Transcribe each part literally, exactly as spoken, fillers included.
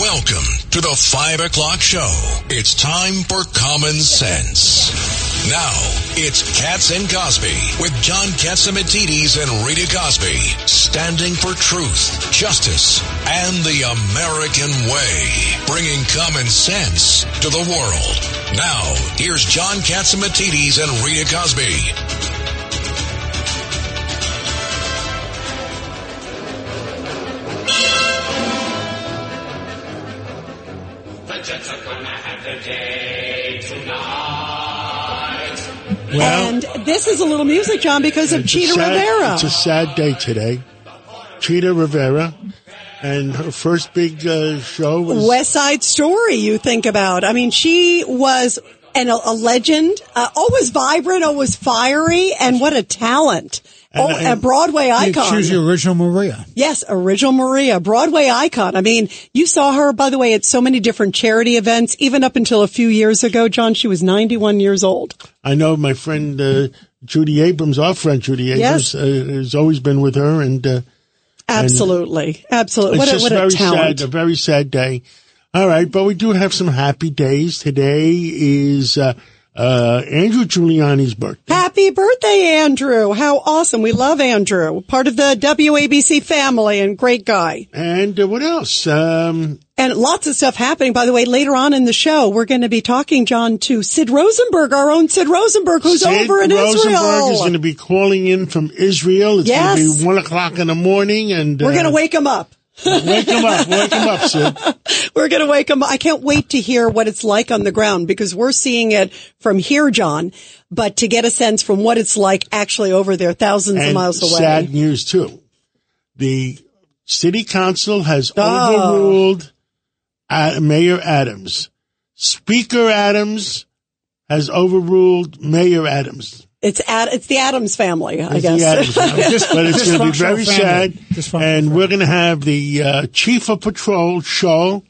Welcome to the five o'clock show. It's time for Common Sense. Now, it's Katz and Cosby with John Katsimatidis and Rita Cosby, standing for truth, justice, and the American way, bringing common sense to the world. Now, here's John Katsimatidis and Rita Cosby. Well, and this is a little music, John, because of Chita sad, Rivera. It's a sad day today. Chita Rivera, and her first big uh, show was West Side Story, you think about. I mean, she was an, a legend, uh, always vibrant, always fiery, and what a talent. And, oh, and a Broadway icon. She was the original Maria. Yes, original Maria, Broadway icon. I mean, you saw her, by the way, at so many different charity events, even up until a few years ago, John. She was ninety-one years old. I know my friend uh, Judy Abrams, our friend Judy Abrams, yes. uh, has always been with her. And uh, absolutely, and absolutely. What, it's a, just what very a talent. Sad, a very sad day. All right, but we do have some happy days. Today is... Uh, Uh, Andrew Giuliani's birthday. Happy birthday, Andrew. How awesome. We love Andrew. Part of the W A B C family and great guy. And uh, what else? Um, and lots of stuff happening. By the way, later on in the show, we're going to be talking, John, to Sid Rosenberg, our own Sid Rosenberg, who's Sid over in Rosenberg Israel. Sid Rosenberg is going to be calling in from Israel. It's yes. going to be one o'clock in the morning. And we're uh, going to wake him up. Wake him up. Wake him up, Sid. We're going to wake him up. I can't wait to hear what it's like on the ground, because we're seeing it from here, John, but to get a sense from what it's like actually over there, thousands and of miles away. Sad news, too. The city council has oh. overruled Mayor Adams. Speaker Adams has overruled Mayor Adams. It's Ad, it's the Adams family, I it's guess. The Adams family. Just, but it's going to be very family. sad, and family. We're going to have the uh, Chief of Patrol show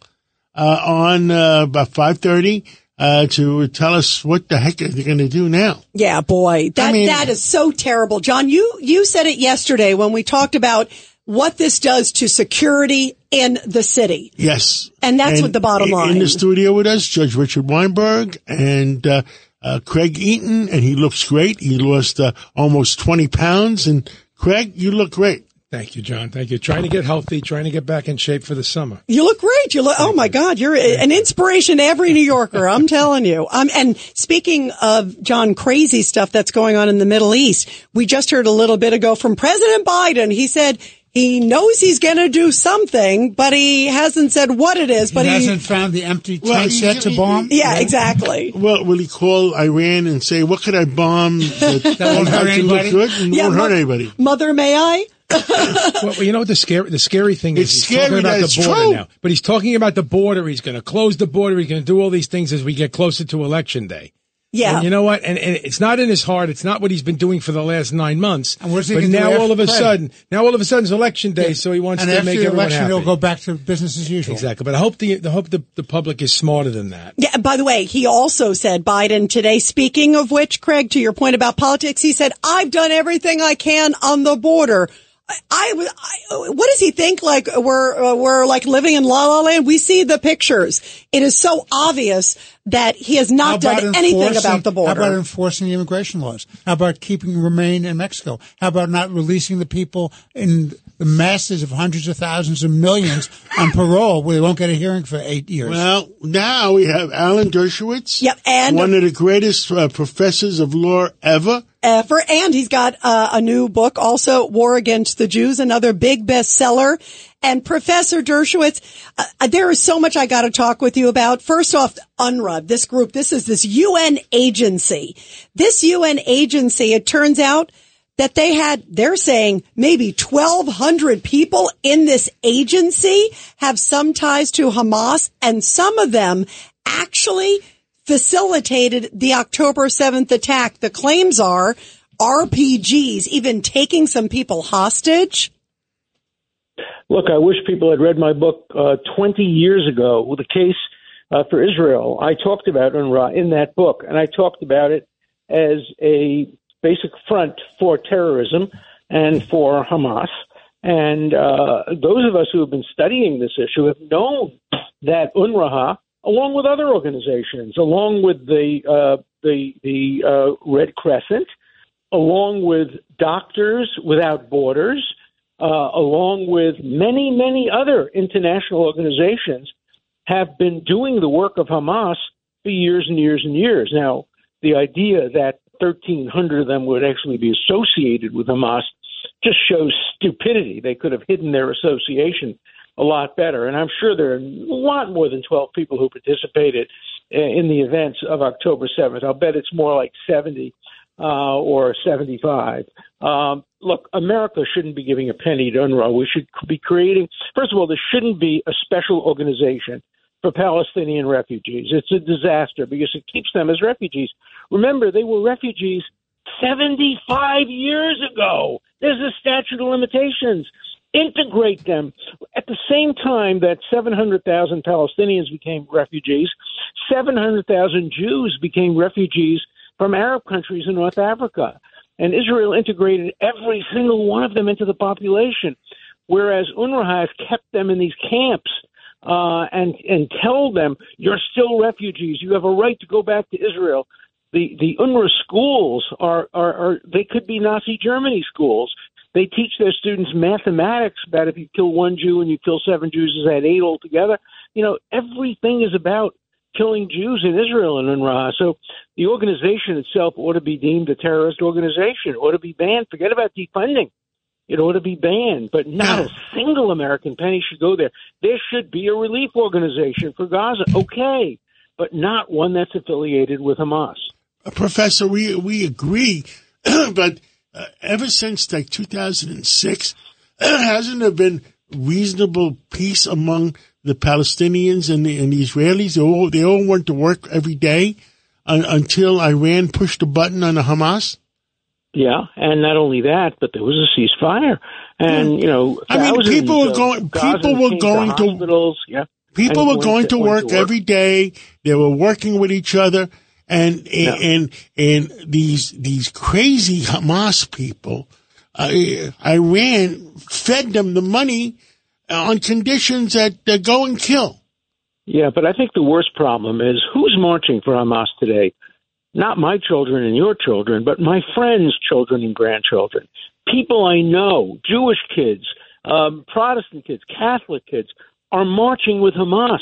uh, on uh, about five thirty uh, to tell us what the heck they're going to do now. Yeah, boy, that I mean, that is so terrible, John. You you said it yesterday when we talked about what this does to security in the city. Yes, and that's and what the bottom line. In the studio with us, Judge Richard Weinberg and. Uh, Uh, Craig Eaton, and he looks great. He lost uh, almost twenty pounds. And, Craig, you look great. Thank you, John. Thank you. Trying to get healthy, trying to get back in shape for the summer. You look great. You look. Oh, my God. You're an inspiration to every New Yorker, I'm telling you. Um, and speaking of, John, crazy stuff that's going on in the Middle East, we just heard a little bit ago from President Biden. He said... He knows he's going to do something, but he hasn't said what it is. But he hasn't he, found the empty well, tank set to bomb. Yeah, yeah, exactly. Well, will he call Iran and say, "What could I bomb that won't hurt anybody? Look good and yeah, won't hurt mo- anybody?" Mother, may I? Well, you know what the scary the scary thing is? It's he's scary talking about the border true. now, but he's talking about the border. He's going to close the border. He's going to do all these things as we get closer to Election Day. Yeah. And you know what? And, and it's not in his heart. It's not what he's been doing for the last nine months. And we're but now all of a sudden, now all of a sudden it's election day, yeah. so he wants and to make everyone election, happy. And after the election, he'll go back to business as usual. Exactly. But I hope the, the hope the, the public is smarter than that. Yeah. By the way, he also said, Biden today, speaking of which, Craig, to your point about politics, he said, I've done everything I can on the border. I, I, I what does he think? Like we're uh, we're like living in La La Land. We see the pictures. It is so obvious that he has not done anything about the border. How about enforcing the immigration laws? How about keeping Remain in Mexico? How about not releasing the people in the masses of hundreds of thousands and millions on parole where they won't get a hearing for eight years? Well, now we have Alan Dershowitz, yep, and one of the greatest uh, professors of law ever. Ever. And he's got uh, a new book also, War Against the Jews, another big bestseller. And Professor Dershowitz, uh, there is so much I got to talk with you about. First off, UNRWA, this group, this is this U N agency. This U N agency, it turns out that they had, they're saying maybe twelve hundred people in this agency have some ties to Hamas, and some of them actually facilitated the October seventh attack. The claims are R P Gs, even taking some people hostage. Look, I wish people had read my book uh, twenty years ago with the case uh, for Israel. I talked about UNRWA in that book, and I talked about it as a basic front for terrorism and for Hamas. And uh, those of us who have been studying this issue have known that UNRWA, along with other organizations, along with the uh, the, the uh, Red Crescent, along with Doctors Without Borders, uh, along with many, many other international organizations, have been doing the work of Hamas for years and years and years. Now, the idea that thirteen hundred of them would actually be associated with Hamas just shows stupidity. They could have hidden their association a lot better. And I'm sure there are a lot more than twelve people who participated in the events of October seventh. I'll bet it's more like seventy uh, or seventy-five. Um, look, America shouldn't be giving a penny to UNRWA. We should be creating, first of all, there shouldn't be a special organization for Palestinian refugees. It's a disaster because it keeps them as refugees. Remember, they were refugees seventy-five years ago. There's a statute of limitations. Integrate them. At the same time that seven hundred thousand Palestinians became refugees, seven hundred thousand Jews became refugees from Arab countries in North Africa. And Israel integrated every single one of them into the population, whereas UNRWA has kept them in these camps uh, and, and tell them, you're still refugees. You have a right to go back to Israel. The, the UNRWA schools are, are, are, they could be Nazi Germany schools. They teach their students mathematics about if you kill one Jew and you kill seven Jews, is that eight altogether? You know, everything is about killing Jews in Israel and UNRWA. So the organization itself ought to be deemed a terrorist organization. It ought to be banned. Forget about defunding. It ought to be banned. But not a single American penny should go there. There should be a relief organization for Gaza, okay, but not one that's affiliated with Hamas. Uh, Professor, we, we agree, but... Uh, ever since like two thousand six, hasn't there been reasonable peace among the Palestinians and the, and the Israelis? They all, they all went to work every day uh, until Iran pushed the button on the Hamas. Yeah, and not only that, but there was a ceasefire, and you know, I mean, people were going, people were going to hospitals. Yeah, people were going to work every day. They were working with each other. And and, no. and and these these crazy Hamas people, uh, Iran fed them the money on conditions that they go and kill. Yeah, but I think the worst problem is who's marching for Hamas today? Not my children and your children, but my friends' children and grandchildren. People I know, Jewish kids, um, Protestant kids, Catholic kids, are marching with Hamas.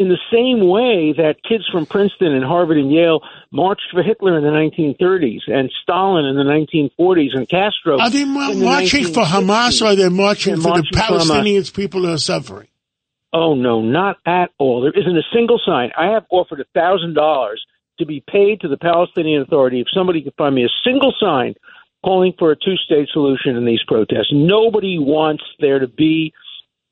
In the same way that kids from Princeton and Harvard and Yale marched for Hitler in the nineteen thirties and Stalin in the nineteen forties and Castro. Are they mar- marching the for Hamas or are they marching for marching the Palestinians people who are suffering? Oh, no, not at all. There isn't a single sign. I have offered one thousand dollars to be paid to the Palestinian Authority if somebody can find me a single sign calling for a two-state solution in these protests. Nobody wants there to be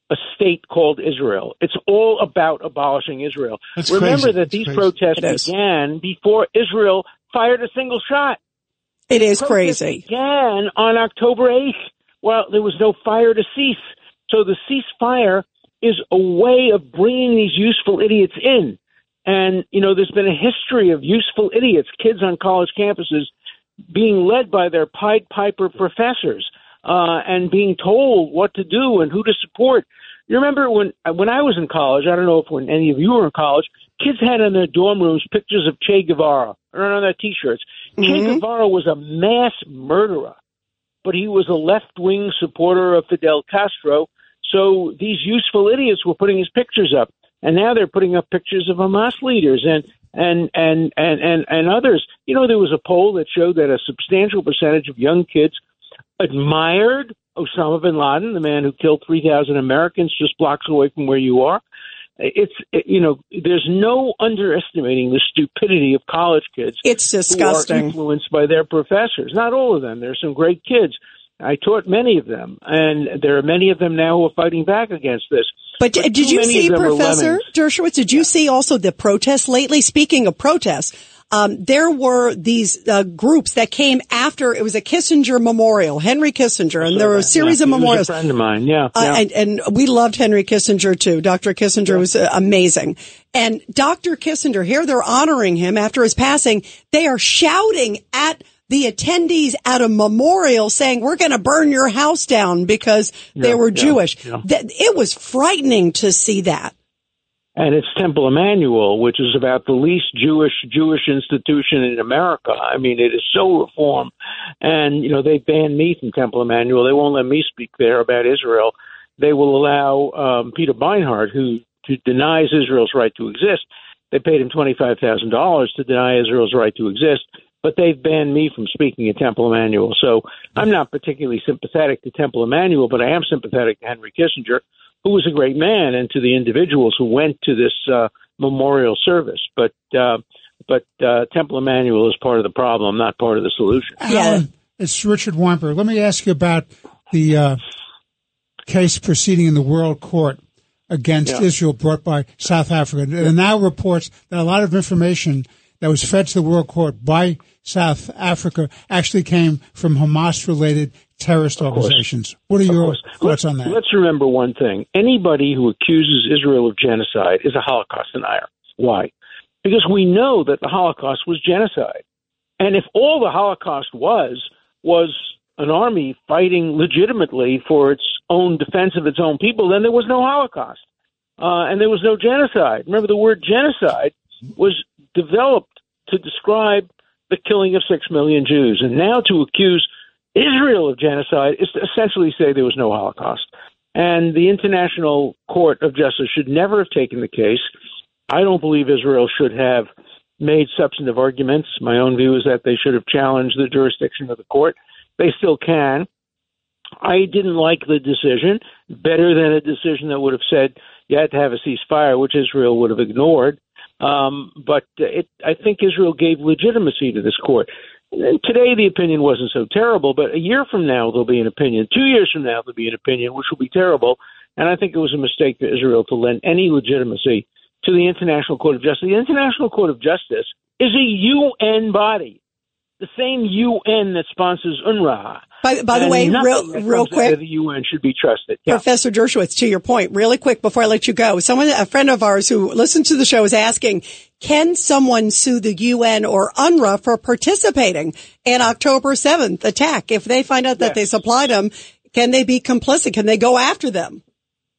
a state called Israel. It's all about abolishing Israel. That's Remember crazy. that That's these crazy. protests began before Israel fired a single shot. It is protests crazy. Began on October eighth. Well, there was no fire to cease. So the ceasefire is a way of bringing these useful idiots in. And, you know, there's been a history of useful idiots, kids on college campuses, being led by their Pied Piper professors. Uh, and being told what to do and who to support. You remember when when I was in college, I don't know if when any of you were in college, kids had in their dorm rooms pictures of Che Guevara or on their T-shirts. Mm-hmm. Che Guevara was a mass murderer, but he was a left-wing supporter of Fidel Castro, so these useful idiots were putting his pictures up, and now they're putting up pictures of Hamas leaders and And, and, and, and, and others. You know, there was a poll that showed that a substantial percentage of young kids admired Osama bin Laden, the man who killed three thousand Americans just blocks away from where you are. It's, it, you know, there's no underestimating the stupidity of college kids. It's disgusting. Who are influenced by their professors. Not all of them. There are some great kids. I taught many of them, and there are many of them now who are fighting back against this. But, but did you see, Professor Dershowitz, did you yeah. see also the protests lately? Speaking of protests, Um, there were these uh, groups that came after. It was a Kissinger memorial, Henry Kissinger, and there were a series yeah, of memorials. He was a friend of mine, yeah. yeah. Uh, and, and we loved Henry Kissinger, too. Doctor Kissinger yeah. was uh, amazing. And Doctor Kissinger, here they're honoring him after his passing. They are shouting at the attendees at a memorial saying, we're going to burn your house down because yeah, they were yeah, Jewish. Yeah. Th- it was frightening to see that. And it's Temple Emmanuel, which is about the least Jewish Jewish institution in America. I mean, it is so reform. And, you know, they banned me from Temple Emmanuel. They won't let me speak there about Israel. They will allow um, Peter Beinart, who, who denies Israel's right to exist. They paid him twenty-five thousand dollars to deny Israel's right to exist. But they've banned me from speaking at Temple Emmanuel. So I'm not particularly sympathetic to Temple Emmanuel, but I am sympathetic to Henry Kissinger, who was a great man, and to the individuals who went to this uh, memorial service. But uh, but uh, Temple Emmanuel is part of the problem, not part of the solution. Yeah. It's Richard Weinberg. Let me ask you about the uh, case proceeding in the World Court against yeah. Israel brought by South Africa. There are now reports that a lot of information that was fed to the World Court by South Africa actually came from Hamas-related terrorist organizations. What are your thoughts on that? Let's remember one thing. Anybody who accuses Israel of genocide is a Holocaust denier. Why? Because we know that the Holocaust was genocide. And if all the Holocaust was, was an army fighting legitimately for its own defense of its own people, then there was no Holocaust. Uh, and there was no genocide. Remember, the word genocide was developed to describe the killing of six million Jews. And now to accuse Israel of genocide is to essentially say there was no Holocaust. And the International Court of Justice should never have taken the case. I don't believe Israel should have made substantive arguments. My own view is that they should have challenged the jurisdiction of the court. They still can. I didn't like the decision. Better than a decision that would have said you had to have a ceasefire, which Israel would have ignored. Um, but it, I think Israel gave legitimacy to this court. And today, the opinion wasn't so terrible, but a year from now, there'll be an opinion. Two years from now, there'll be an opinion, which will be terrible. And I think it was a mistake for Israel to lend any legitimacy to the International Court of Justice. The International Court of Justice is a U N body, the same U N that sponsors U N R W A. By, by the way, real, real quick, the U N should be trusted. Yeah. Professor Dershowitz, to your point, really quick before I let you go, someone, a friend of ours who listened to the show, is asking, can someone sue the U N or U N R W A for participating in October seventh attack? If they find out that yes. they supplied them, can they be complicit? Can they go after them?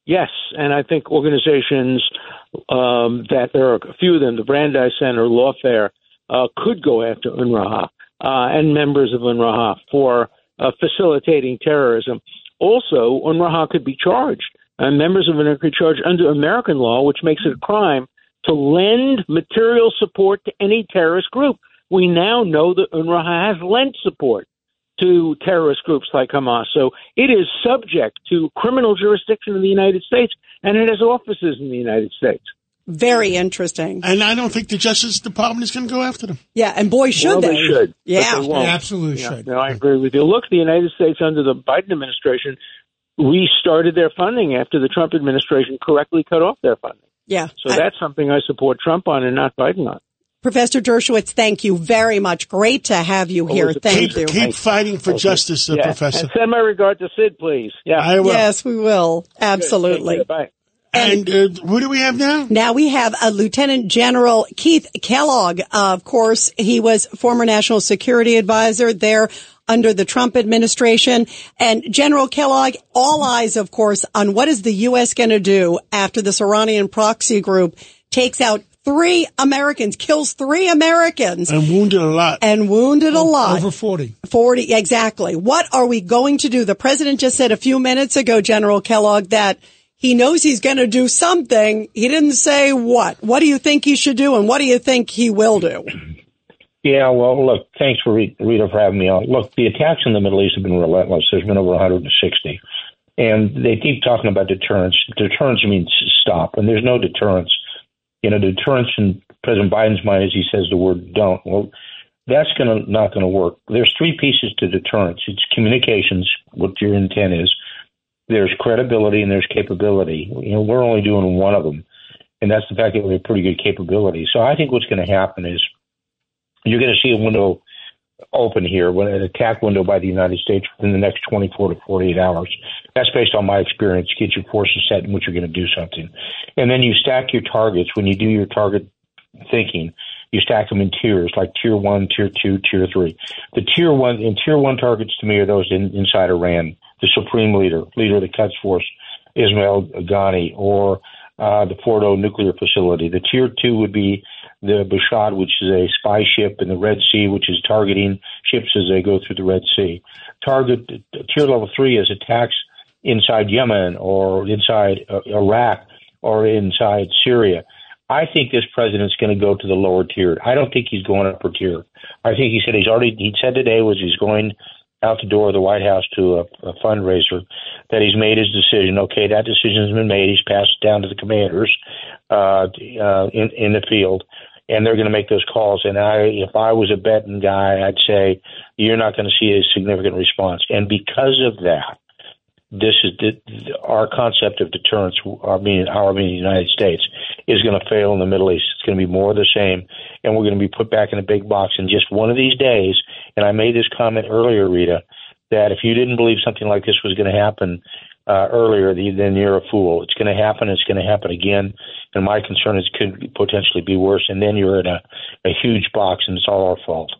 Yes, and I think organizations um, that there are a few of them, the Brandeis Center, Lawfare, uh, could go after U N R W A uh, and members of U N R W A for Uh, facilitating terrorism. Also, U N R W A could be charged, and members of U N R W A could be charged under American law, which makes it a crime to lend material support to any terrorist group. We now know that U N R W A has lent support to terrorist groups like Hamas. So it is subject to criminal jurisdiction in the United States, and it has offices in the United States. Very interesting. And I don't think the Justice Department is going to go after them. Yeah, and boy, should well, they. they should. Yeah, they absolutely yeah, should. No, I agree with you. Look, the United States under the Biden administration restarted their funding after the Trump administration correctly cut off their funding. Yeah. So I, that's something I support Trump on and not Biden on. Professor Dershowitz, thank you very much. Great to have you here. Elizabeth, thank keep, you. Keep fighting for okay. justice, uh, yeah. Professor. And send my regard to Sid, please. Yeah, I will. Yes, we will. Absolutely. Bye. And, and uh, what do we have now? Now we have uh, Lieutenant General Keith Kellogg. Uh, of course, he was former national security advisor there under the Trump administration. And General Kellogg, all eyes, of course, on what is the U S going to do after this Iranian proxy group takes out three Americans, kills three Americans. And wounded a lot. And wounded a lot. Over forty. forty, exactly. What are we going to do? The president just said a few minutes ago, General Kellogg, that he knows he's going to do something. He didn't say what. What do you think he should do, and what do you think he will do? Yeah, well, look, thanks, for Rita, for having me on. Look, the attacks in the Middle East have been relentless. There's been over one hundred sixty. And they keep talking about deterrence. Deterrence means stop, and there's no deterrence. You know, deterrence in President Biden's mind is he says the word don't. Well, that's gonna not going to work. There's three pieces to deterrence. It's communications, what your intent is. There's credibility and there's capability. You know, we're only doing one of them, and that's the fact that we have pretty good capability. So I think what's going to happen is you're going to see a window open here, an attack window by the United States within the next twenty-four to forty-eight hours. That's based on my experience. Get your forces set in which you're going to do something. And then you stack your targets. When you do your target thinking, you stack them in tiers, like tier one, tier two, tier three. The tier one and tier one targets to me are those in, inside Iran. The supreme leader, leader of the Quds Force, Ismail Ghani, or uh, the Fordo nuclear facility. The tier two would be the Bashad, which is a spy ship in the Red Sea, which is targeting ships as they go through the Red Sea. Target tier level three is attacks inside Yemen or inside uh, Iraq or inside Syria. I think this president's going to go to the lower tier. I don't think he's going upper tier. I think he said he's already. He said today was he's going out the door of the White House to a, a fundraiser, that he's made his decision. Okay, that decision's been made. He's passed it down to the commanders uh, uh, in in the field, and they're going to make those calls. And I, if I was a betting guy, I'd say you're not going to see a significant response. And because of that, this is the, our concept of deterrence. I mean, our being the United States is going to fail in the Middle East. It's going to be more of the same, and we're going to be put back in a big box. And just one of these days, and I made this comment earlier, Rita, that if you didn't believe something like this was going to happen uh, earlier, then you're a fool. It's going to happen. It's going to happen again. And my concern is it could potentially be worse. And then you're in a, a huge box, and it's all our fault.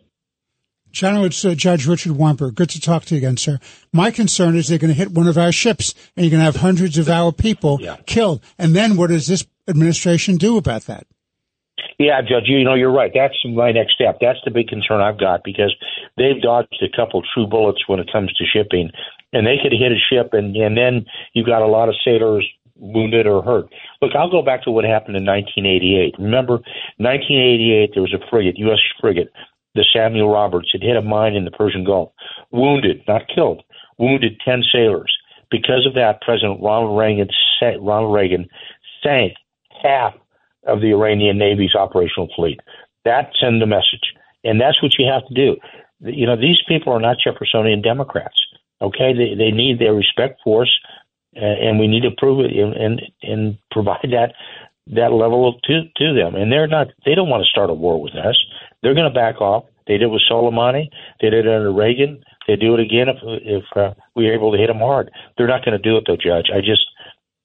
General, it's uh, Judge Richard Weinberg. Good to talk to you again, sir. My concern is they're going to hit one of our ships, and you're going to have hundreds of our people yeah. killed. And then what does this administration do about that? Yeah, Judge, you know, you're right. That's my next step. That's the big concern I've got, because they've dodged a couple true bullets when it comes to shipping. And they could hit a ship, and, and then you've got a lot of sailors wounded or hurt. Look, I'll go back to what happened in nineteen eighty-eight. Remember, nineteen eighty-eight, there was a frigate, U S frigate, the Samuel Roberts. It hit a mine in the Persian Gulf, wounded, not killed, wounded ten sailors. Because of that, President Ronald Reagan, Ronald Reagan sank half of the Iranian Navy's operational fleet. That sends a message, and that's what you have to do. You know, these people are not Jeffersonian Democrats. Okay, they they need their respect for us, and we need to prove it and and, and provide that that level to to them. And they're not. They don't want to start a war with us. They're going to back off. They did it with Soleimani. They did it under Reagan. They do it again if if uh, we're able to hit them hard. They're not going to do it, though, Judge. I just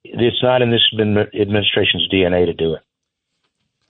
it's not in this administration's D N A to do it.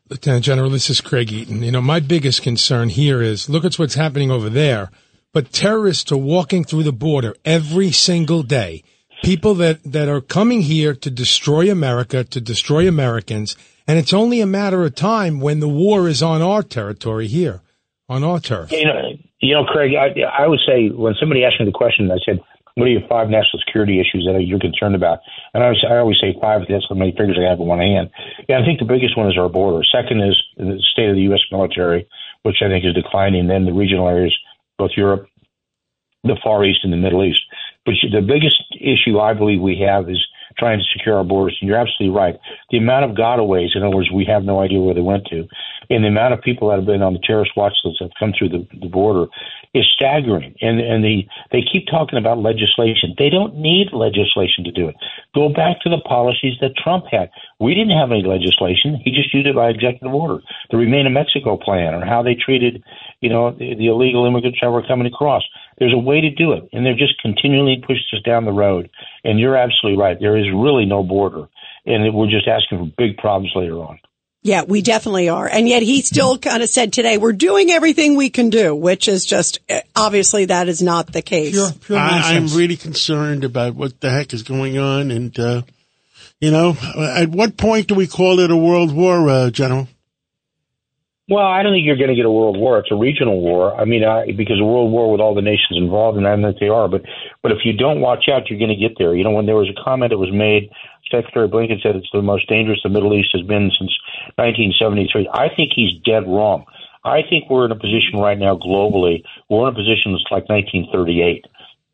Lieutenant General, this is Craig Eaton. You know, my biggest concern here is look at what's happening over there. But terrorists are walking through the border every single day. People that, that are coming here to destroy America, to destroy Americans. And it's only a matter of time when the war is on our territory here, on our turf. You know, you know Craig, I, I would say when somebody asked me the question, I said, what are your five national security issues that you're concerned about? And I, was, I always say five, because that's how many fingers I have in one hand. Yeah, I think the biggest one is our border. Second is the state of the U S military, which I think is declining. Then the regional areas, both Europe, the Far East, and the Middle East. But the biggest issue I believe we have is trying to secure our borders. And you're absolutely right. The amount of gotaways, in other words, we have no idea where they went to, and the amount of people that have been on the terrorist watch list that have come through the, the border is staggering. And and the, they keep talking about legislation. They don't need legislation to do it. Go back to the policies that Trump had. We didn't have any legislation. He just used it by executive order. The Remain in Mexico plan, or how they treated, you know, the, the illegal immigrants that were coming across. There's a way to do it, and they're just continually pushing us down the road. And you're absolutely right. There is really no border, and we're just asking for big problems later on. Yeah, we definitely are. And yet he still kind of said today, we're doing everything we can do, which is just obviously that is not the case. Pure, pure I, I'm really concerned about what the heck is going on. And, uh, you know, at what point do we call it a world war, uh, General? Well, I don't think you're going to get a world war. It's a regional war. I mean, I, because a world war with all the nations involved, and I don't think they are. But, but if you don't watch out, you're going to get there. You know, when there was a comment that was made, Secretary Blinken said it's the most dangerous the Middle East has been since nineteen seventy-three. I think he's dead wrong. I think we're in a position right now globally. We're in a position that's like nineteen thirty-eight,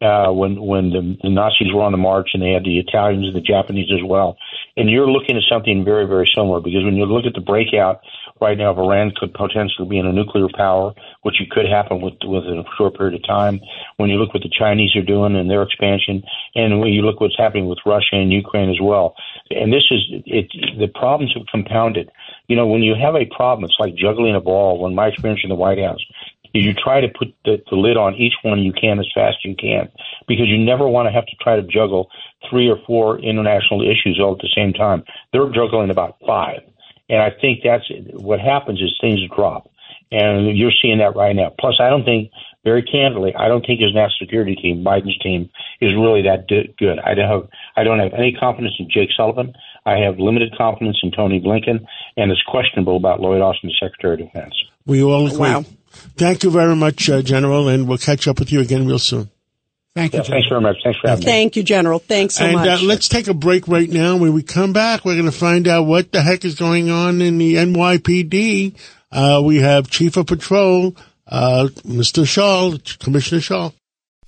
uh, when when the, the Nazis were on the march, and they had the Italians and the Japanese as well. And you're looking at something very, very similar, because when you look at the breakout right now of Iran could potentially be in a nuclear power, which could happen with, within a short period of time. When you look what the Chinese are doing and their expansion, and when you look what's happening with Russia and Ukraine as well. And this is it, the problems have compounded. You know, when you have a problem, it's like juggling a ball. When my experience in the White House, you try to put the, the lid on each one you can as fast as you can, because you never want to have to try to juggle three or four international issues all at the same time. They're juggling about five. And I think that's what happens is things drop. And you're seeing that right now. Plus, I don't think, very candidly, I don't think his national security team, Biden's team, is really that good. I don't have, I don't have any confidence in Jake Sullivan. I have limited confidence in Tony Blinken, and it's questionable about Lloyd Austin, Secretary of Defense. We all agree. Wow. Thank you very much, uh, General, and we'll catch up with you again real soon. Thank you. Yeah, thanks very much. Thanks for having Thank me. Thank you, General. Thanks so and, much. And uh, let's take a break right now. When we come back, we're going to find out what the heck is going on in the N Y P D. Uh, we have Chief of Patrol, uh, Mister Shaw, Commissioner Shaw.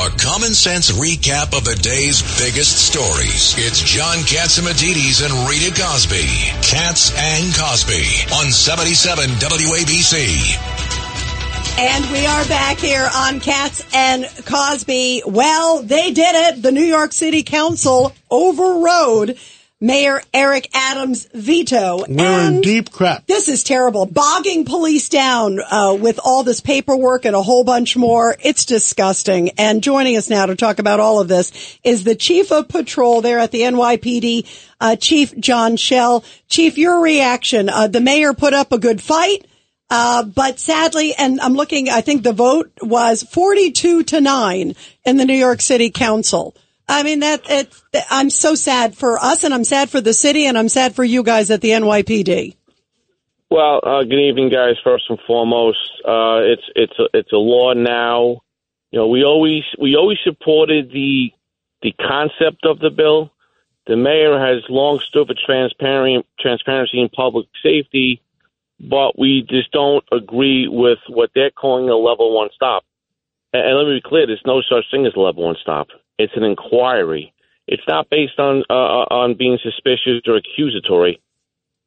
A common sense recap of the day's biggest stories. It's John Katsimatidis and Rita Cosby. Katz and Cosby on seventy-seven W A B C. And we are back here on Katz and Cosby. Well, they did it. The New York City Council overrode Mayor Eric Adams' veto. We're and in deep crap. This is terrible. Bogging police down uh, with all this paperwork and a whole bunch more. It's disgusting. And joining us now to talk about all of this is the Chief of Patrol there at the N Y P D, uh, Chief John Schell. Chief, your reaction. Uh, the mayor put up a good fight, uh, but sadly, and I'm looking, I think the vote was forty-two to nine in the New York City Council. I mean, that it's, I'm so sad for us, and I'm sad for the city, and I'm sad for you guys at the N Y P D. Well, uh, good evening, guys. First and foremost, uh, it's it's a, it's a law now. You know, we always we always supported the the concept of the bill. The mayor has long stood for transparency, transparency in public safety, but we just don't agree with what they're calling a level one stop. And, and let me be clear: there's no such thing as a level one stop. It's an inquiry. It's not based on uh, on being suspicious or accusatory.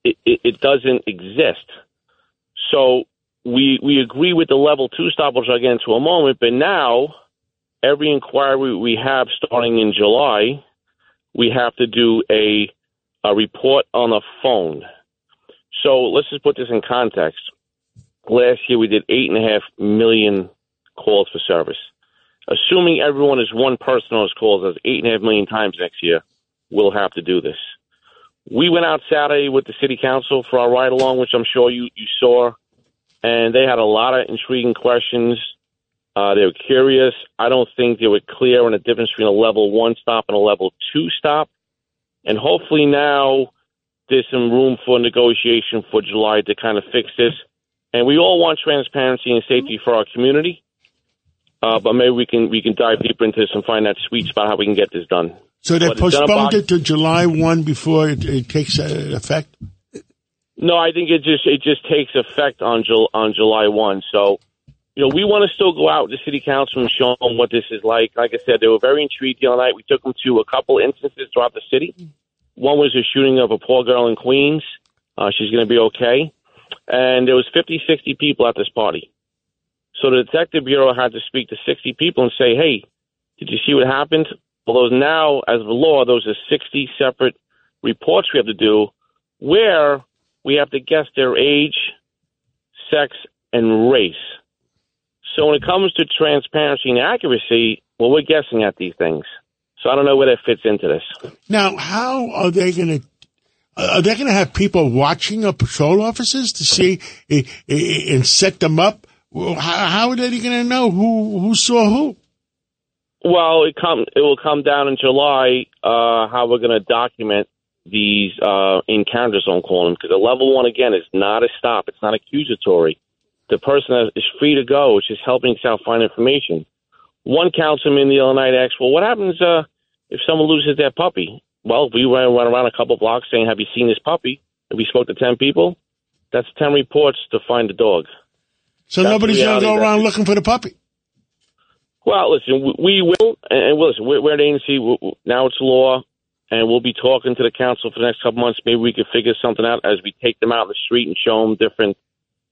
It, it, it doesn't exist. So we we agree with the level two stop, which I'll get into a moment. But now, every inquiry we have starting in July, we have to do a a report on a phone. So let's just put this in context. Last year we did eight and a half million calls for service. Assuming everyone is one person on his calls, that's eight and a half million times next year, we'll have to do this. We went out Saturday with the city council for our ride along, which I'm sure you, you saw, and they had a lot of intriguing questions. Uh, they were curious. I don't think they were clear on the difference between a level one stop and a level two stop. And hopefully now there's some room for negotiation for July to kind of fix this. And we all want transparency and safety for our community. Uh, but maybe we can we can dive deeper into this and find that sweet spot how we can get this done. So they but postponed it to July first before it, it takes uh, effect. No, I think it just it just takes effect on Jul- on July first. So, you know, we want to still go out with the city council and show them what this is like. Like I said, they were very intrigued the other night. We took them to a couple instances throughout the city. One was a shooting of a poor girl in Queens. Uh, she's going to be okay. And there was fifty, sixty people at this party. So the Detective Bureau had to speak to sixty people and say, hey, did you see what happened? Well, those now, as of the law, those are sixty separate reports we have to do where we have to guess their age, sex, and race. So when it comes to transparency and accuracy, well, we're guessing at these things. So I don't know where that fits into this. Now, how are they going to are they going to have people watching our patrol officers to see and set them up? Well, how, how are they going to know who, who saw who? Well, it come it will come down in July uh, how we're going to document these uh, encounters, I'm calling them, because the level one, again, is not a stop. It's not accusatory. The person is free to go. It's just helping us out find information. One councilman the other night asked, well, what happens uh, if someone loses their puppy? Well, if we ran, ran around a couple blocks saying, have you seen this puppy? And we spoke to ten people. That's ten reports to find the dog. So That's nobody's going to go around looking for the puppy. Well, listen, we will, and we'll listen, we're an agency, now it's law, and we'll be talking to the council for the next couple months. Maybe we can figure something out as we take them out in the street and show them different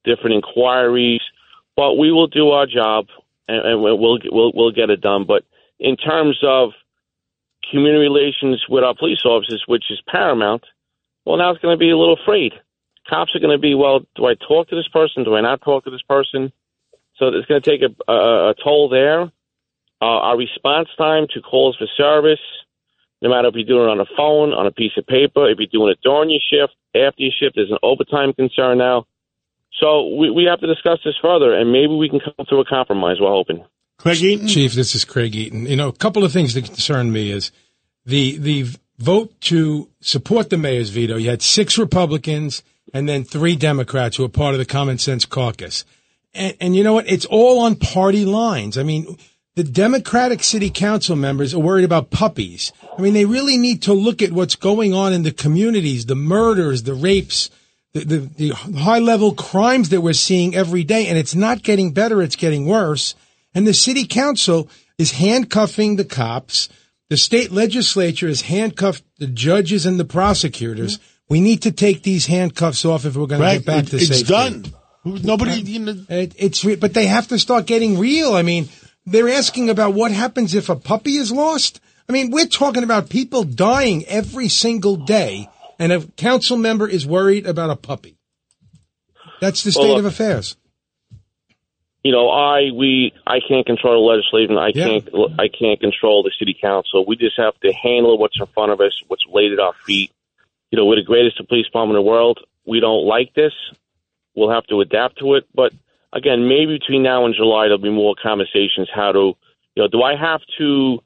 different inquiries. But we will do our job, and, and we'll, we'll we'll get it done. But in terms of human relations with our police officers, which is paramount, well, now it's going to be a little frayed. Cops are going to be, well, do I talk to this person? Do I not talk to this person? So it's going to take a, a, a toll there. Uh, our response time to calls for service, no matter if you're doing it on a phone, on a piece of paper, if you're doing it during your shift, after your shift, there's an overtime concern now. So we, we have to discuss this further, and maybe we can come to a compromise, we're hoping. Craig Eaton? Chief, this is Craig Eaton. You know, a couple of things that concern me is the the vote to support the mayor's veto. You had six Republicans and then three Democrats who are part of the Common Sense Caucus. And, and you know what? It's all on party lines. I mean, the Democratic city council members are worried about puppies. I mean, they really need to look at what's going on in the communities, the murders, the rapes, the, the, the high-level crimes that we're seeing every day. And it's not getting better. It's getting worse. And the city council is handcuffing the cops. The state legislature has handcuffed the judges and the prosecutors. We need to take these handcuffs off if we're going right. to get back it, to safety. It's done. Nobody, you know. it, it's re- but they have to start getting real. I mean, they're asking about what happens if a puppy is lost. I mean, we're talking about people dying every single day, and a council member is worried about a puppy. That's the state well, uh, of affairs. You know, I we I can't control the legislation. I yeah. can't I can't control the city council. We just have to handle what's in front of us, what's laid at our feet. You know, we're the greatest police department in the world. We don't like this. We'll have to adapt to it. But again, maybe between now and July, there'll be more conversations. How to, you know, do I have to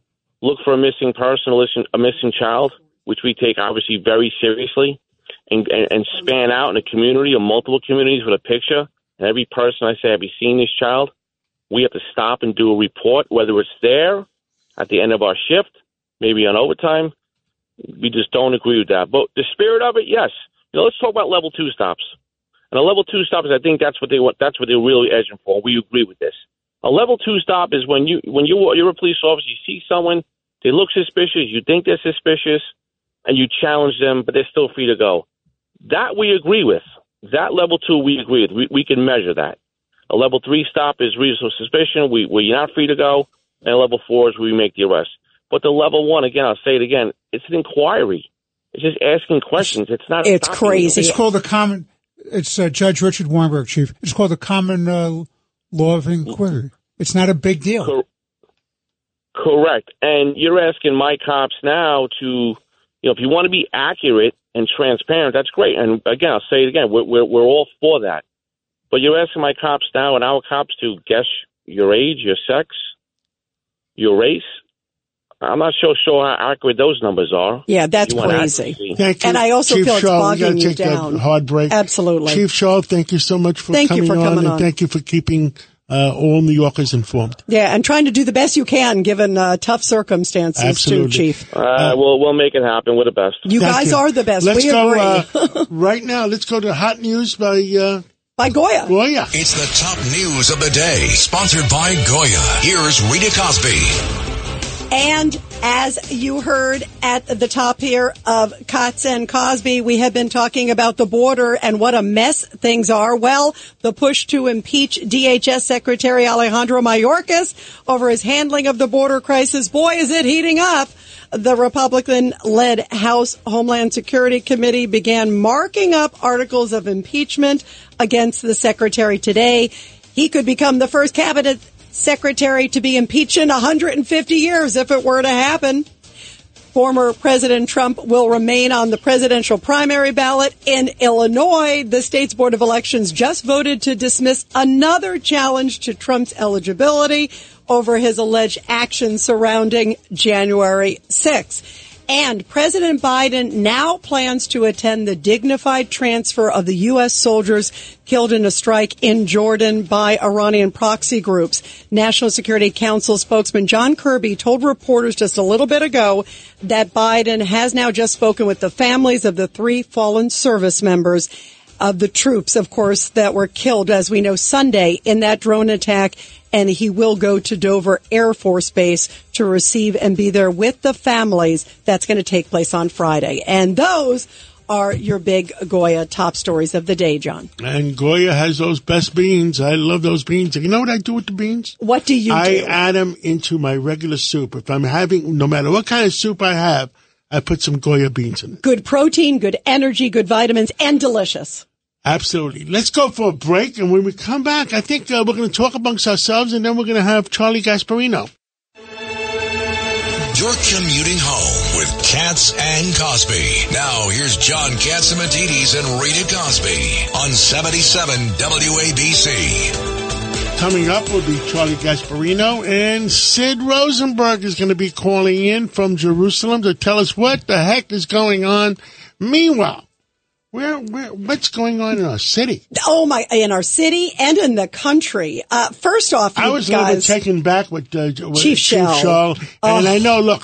look for a missing person, a missing child, which we take obviously very seriously, and, and, and span out in a community or multiple communities with a picture? And every person I say, have you seen this child? We have to stop and do a report, whether it's there at the end of our shift, maybe on overtime. We just don't agree with that. But the spirit of it, yes. You know, let's talk about level two stops. And a level two stop is, I think that's what they want. That's what they're really edging for. We agree with this. A level two stop is when you when you you're a police officer, you see someone, they look suspicious, you think they're suspicious, and you challenge them, but they're still free to go. That we agree with. That level two we agree with. We, we can measure that. A level three stop is reasonable suspicion. We we're not free to go. And level four is where we make the arrest. But the level one, again, I'll say it again. It's an inquiry. It's just asking questions. It's not. It's crazy. Them. It's called a common. It's uh, Judge Richard Weinberg, Chief. It's called the common uh, law of inquiry. It's not a big deal. Cor- correct. And you're asking my cops now to, you know, if you want to be accurate and transparent, that's great. And again, I'll say it again, we're, we're, we're all for that. But you're asking my cops now and our cops to guess your age, your sex, your race. I'm not so sure how accurate those numbers are. Yeah, that's crazy. Thank you. And I also Chief feel it's Shaw, bogging you down. Hard break. Absolutely. Chief Shaw, thank you so much for, thank coming, you for on, coming on. And thank you for keeping uh, all New Yorkers informed. Yeah, and trying to do the best you can given uh, tough circumstances, Absolutely. too, Chief. Uh, uh, we'll, we'll make it happen. We're the best. You guys you. are the best. Let's we go, agree. Uh, right now, let's go to Hot News by... Uh, By Goya. Goya. It's the top news of the day, sponsored by Goya. Here's Rita Cosby. And as you heard at the top here of Katz and Cosby, we have been talking about the border and what a mess things are. Well, the push to impeach D H S Secretary Alejandro Mayorkas over his handling of the border crisis. Boy, is it heating up. The Republican-led House Homeland Security Committee began marking up articles of impeachment against the secretary today. He could become the first cabinet secretary to be impeached in one hundred fifty years if it were to happen. Former President Trump will remain on the presidential primary ballot in Illinois. The state's Board of Elections just voted to dismiss another challenge to Trump's eligibility over his alleged actions surrounding January sixth. And President Biden now plans to attend the dignified transfer of the U S soldiers killed in a strike in Jordan by Iranian proxy groups. National Security Council spokesman John Kirby told reporters just a little bit ago that Biden has now just spoken with the families of the three fallen service members of the troops, of course, that were killed, as we know, Sunday in that drone attack. And he will go to Dover Air Force Base to receive and be there with the families. That's going to take place on Friday. And those are your big Goya top stories of the day, John? And Goya has those best beans. I love those beans. You know what I do with the beans? What do you do? I add them into my regular soup. If I'm having, no matter what kind of soup I have, I put some Goya beans in it. Good protein, good energy, good vitamins, and delicious. Absolutely. Let's go for a break. And when we come back, I think uh, we're going to talk amongst ourselves, and then we're going to have Charlie Gasparino. You're commuting home with Katz and Cosby. Now, here's John Katsimatidis and Rita Cosby on seventy-seven W A B C. Coming up will be Charlie Gasparino, and Sid Rosenberg is going to be calling in from Jerusalem to tell us what the heck is going on. Meanwhile, Where, where, what's going on in our city? Oh, my, in our city and in the country. Uh, first off, I was guys, a little bit taken back with, uh, with Chief Schell. Oh. And I know, look,